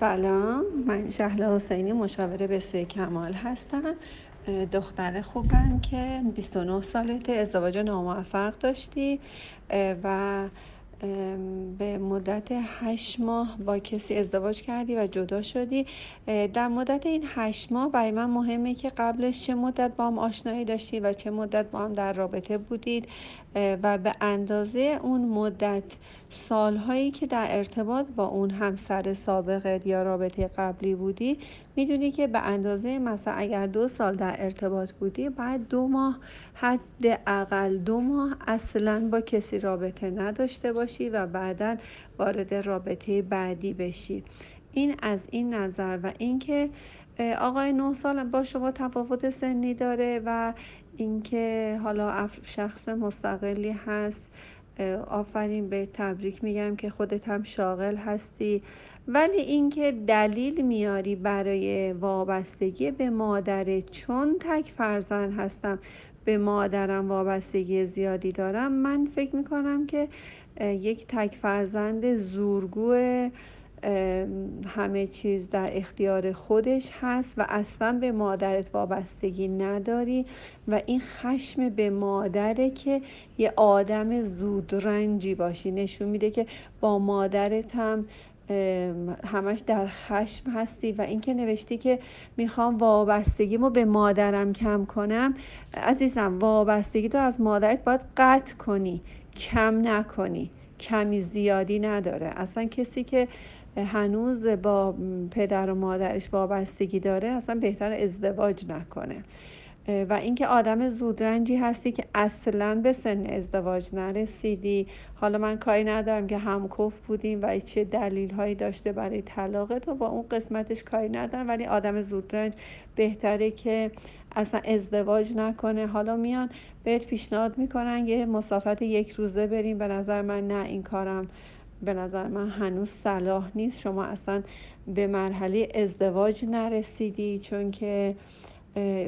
سلام، من شهلا حسینی مشاوره بسیار کمال هستم. دختر خوبم که 29 سالته، ازدواج ناموفق داشتی و به مدت 8 ماه با کسی ازدواج کردی و جدا شدی. در مدت این 8 ماه برای من مهمه که قبلش چه مدت با هم آشنایی داشتی و چه مدت با هم در رابطه بودید و به اندازه اون مدت سالهایی که در ارتباط با اون همسر سابقت یا رابطه قبلی بودی، میدونی که به اندازه مثلا اگر 2 سال در ارتباط بودی، بعد 2 ماه، حداقل 2 ماه اصلا با کسی رابطه نداشته باشی و بعدا وارد رابطه بعدی بشی. این از این نظر و اینکه آقای 9 سال با شما تفاوت سنی داره و اینکه حالا شخص مستقلی هست، آفرین، به تبریک میگم که خودت هم شاغل هستی، ولی اینکه دلیل میاری برای وابستگی به مادرت، چون تک فرزند هستم به مادرم وابستگی زیادی دارم، من فکر میکنم که یک تک فرزند زورگوه، همه چیز در اختیار خودش هست و اصلا به مادرت وابستگی نداری و این خشم به مادره که یه آدم زودرنجی باشی نشون میده که با مادرت هم همش در خشم هستی. و اینکه نوشتی که میخوام وابستگیمو به مادرم کم کنم، عزیزم وابستگی تو از مادرت باید قطع کنی، کم نکنی، کمی زیادی نداره. اصلا کسی که هنوز با پدر و مادرش وابستگی داره اصلا بهتر ازدواج نکنه. و اینکه آدم زودرنجی هستی که اصلا به سن ازدواج نرسیدی. حالا من کاری ندارم که همکف بودیم و چه دلیل هایی داشته برای طلاقت و با اون قسمتش کاری ندارم، ولی آدم زودرنج بهتره که اصلا ازدواج نکنه. حالا میان بهت پیشنهاد میکنن یه مسافت 1 روزه بریم، به نظر من نه، این کارم به نظر من هنوز صلاح نیست. شما اصلا به مرحله ازدواج نرسیدی، چون که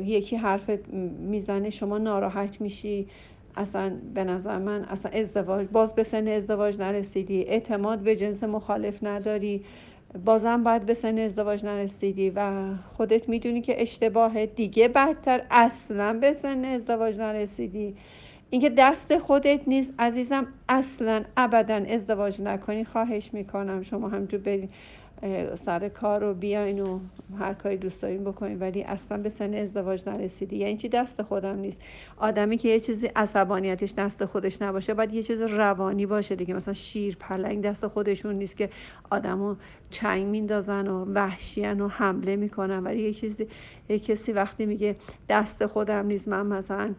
یکی حرف میزنه شما ناراحت میشی. اصلا به نظر من اصلا ازدواج، باز به سن ازدواج نرسیدی، اعتماد به جنس مخالف نداری، بازم باید به سن ازدواج نرسیدی و خودت میدونی که اشتباهه، دیگه بدتر اصلا به سن ازدواج نرسیدی. این که دست خودت نیست عزیزم، اصلا ابدا ازدواج نکنی، خواهش میکنم. شما همجور برین سر کار رو بیاین و هر کاری دوست دارین بکنین، ولی اصلا به سن ازدواج نرسیدی. یعنی چی دست خودم نیست؟ آدمی که یه چیزی عصبانیتش دست خودش نباشه، باید یه چیز روانی باشه دیگه. مثلا شیر پلنگ دست خودشون نیست که آدمو چنگ میندازن و وحشیان و حمله میکنن، ولی یه کسی وقتی میگه دست خودم نیست، من مثلا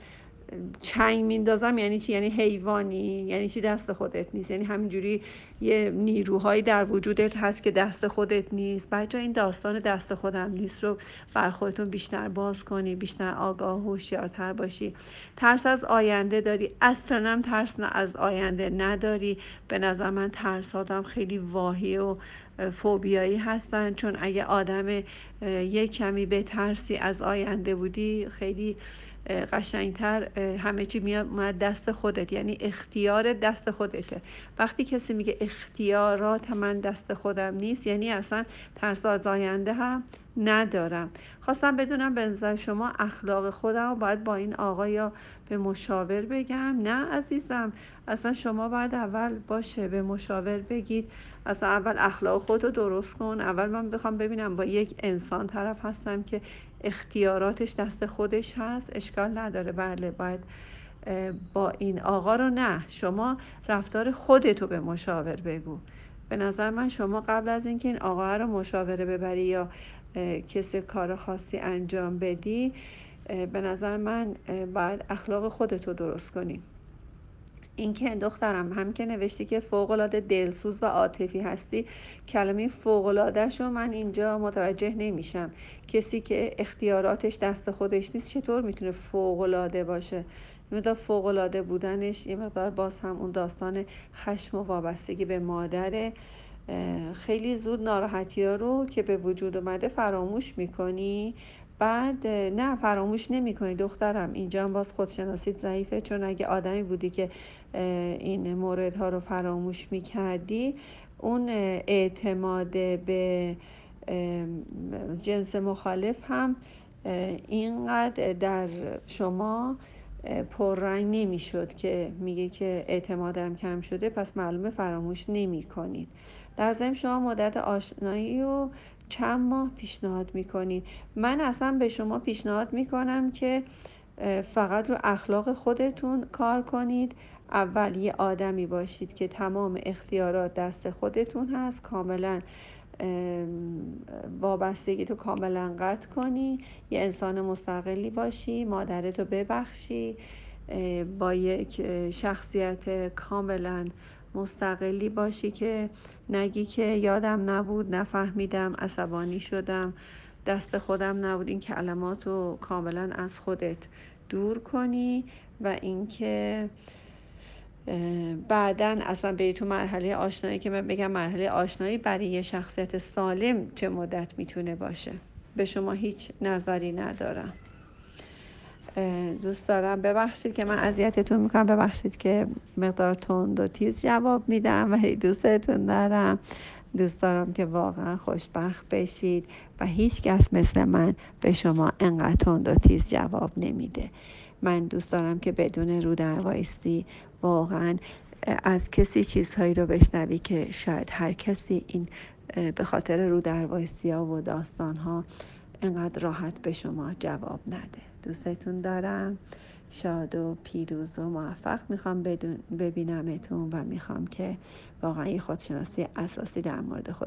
چنگ میندازم، یعنی چی؟ یعنی حیوانی؟ یعنی چی دست خودت نیست؟ یعنی همینجوری یه نیروهایی در وجودت هست که دست خودت نیست. بچه این داستان دست خودم نیست رو بر خودتون بیشتر باز کنی، بیشتر آگاه و هوشیارتر باشی. ترس از آینده داری، اصلا هم ترس از آینده نداری. به نظر من ترس آدم خیلی واهی و فوبیایی هستن، چون اگه آدم یه کمی به ترسی از آینده بودی، خیلی قشنگتر همه چی میاد دست خودت، یعنی اختیار دست خودته. وقتی کسی میگه اختیارات من دست خودم نیست، یعنی اصلا ترس از آینده هم ندارم. خواستم بدونم به نظر شما اخلاق خودم رو باید با این آقا یا به مشاور بگم؟ نه عزیزم، اصلا شما باید اول باشه به مشاور بگید، اصلا اول اخلاق خودت رو درست کن. اول من بخوام ببینم با یک انسان طرف هستم که اختیاراتش دست خودش هست، اشکال نداره. بله، باید با این آقا رو نه، شما رفتار خودتو به مشاور بگو. به نظر من شما قبل از اینکه این آقا رو مشاوره ببری یا کسی کار خاصی انجام بدی، به نظر من باید اخلاق خودتو درست کنی. اینکه دخترم هم که نوشتی که فوق‌العاده دلسوز و عاطفی هستی، کلمه فوق‌العاده‌شو من اینجا متوجه نمیشم. کسی که اختیاراتش دست خودش نیست چطور میتونه فوق‌العاده باشه؟ مدار فوق‌العاده بودنش یه مقدار باز هم اون داستان خشم و وابستگی به مادره. خیلی زود ناراحتی‌ها رو که به وجود اومده فراموش میکنی. بعد نه، فراموش نمی‌کنی دخترم، اینجا هم باز خودشناسیت ضعیفه، چون اگه آدمی بودی که این موردها رو فراموش می‌کردی، اون اعتماد به جنس مخالف هم اینقدر در شما پررنگ نمی شد که میگه که اعتمادم کم شده، پس معلومه فراموش نمی کنید. در ضمن شما مدت آشنایی و چند ماه پیشنهاد می کنید. من اصلا به شما پیشنهاد می کنم که فقط رو اخلاق خودتون کار کنید. اول یه آدمی باشید که تمام اختیارات دست خودتون هست، کاملا وابستگی تو کاملا قطع کنی، یه انسان مستقلی باشی، مادرتو ببخشی، با یک شخصیت کاملا مستقلی باشی که نگی که یادم نبود، نفهمیدم، عصبانی شدم، دست خودم نبود. این کلماتو کاملا از خودت دور کنی و اینکه بعدن اصلا بری تو مرحله آشنایی، که من بگم مرحله آشنایی برای یه شخصیت سالم چه مدت میتونه باشه. به شما هیچ نظری ندارم، دوست دارم، ببخشید که من اذیتتون میکنم، ببخشید که مقدار تند و تیز جواب میدم، ولی دوستتون دارم، دوست دارم که واقعا خوشبخت بشید و هیچ کس مثل من به شما انقدر تند و تیز جواب نمیده. من دوست دارم که بدون رو در وایستی واقعا از کسی چیزهایی رو بشنوی که شاید هر کسی این به خاطر رو در وایستی ها و داستان ها انقدر راحت به شما جواب نده. دوستتون دارم، شاد و پیروز و موفق. میخوام ببینمتون و میخوام که واقعا یه خودشناسی اساسی در مورد خود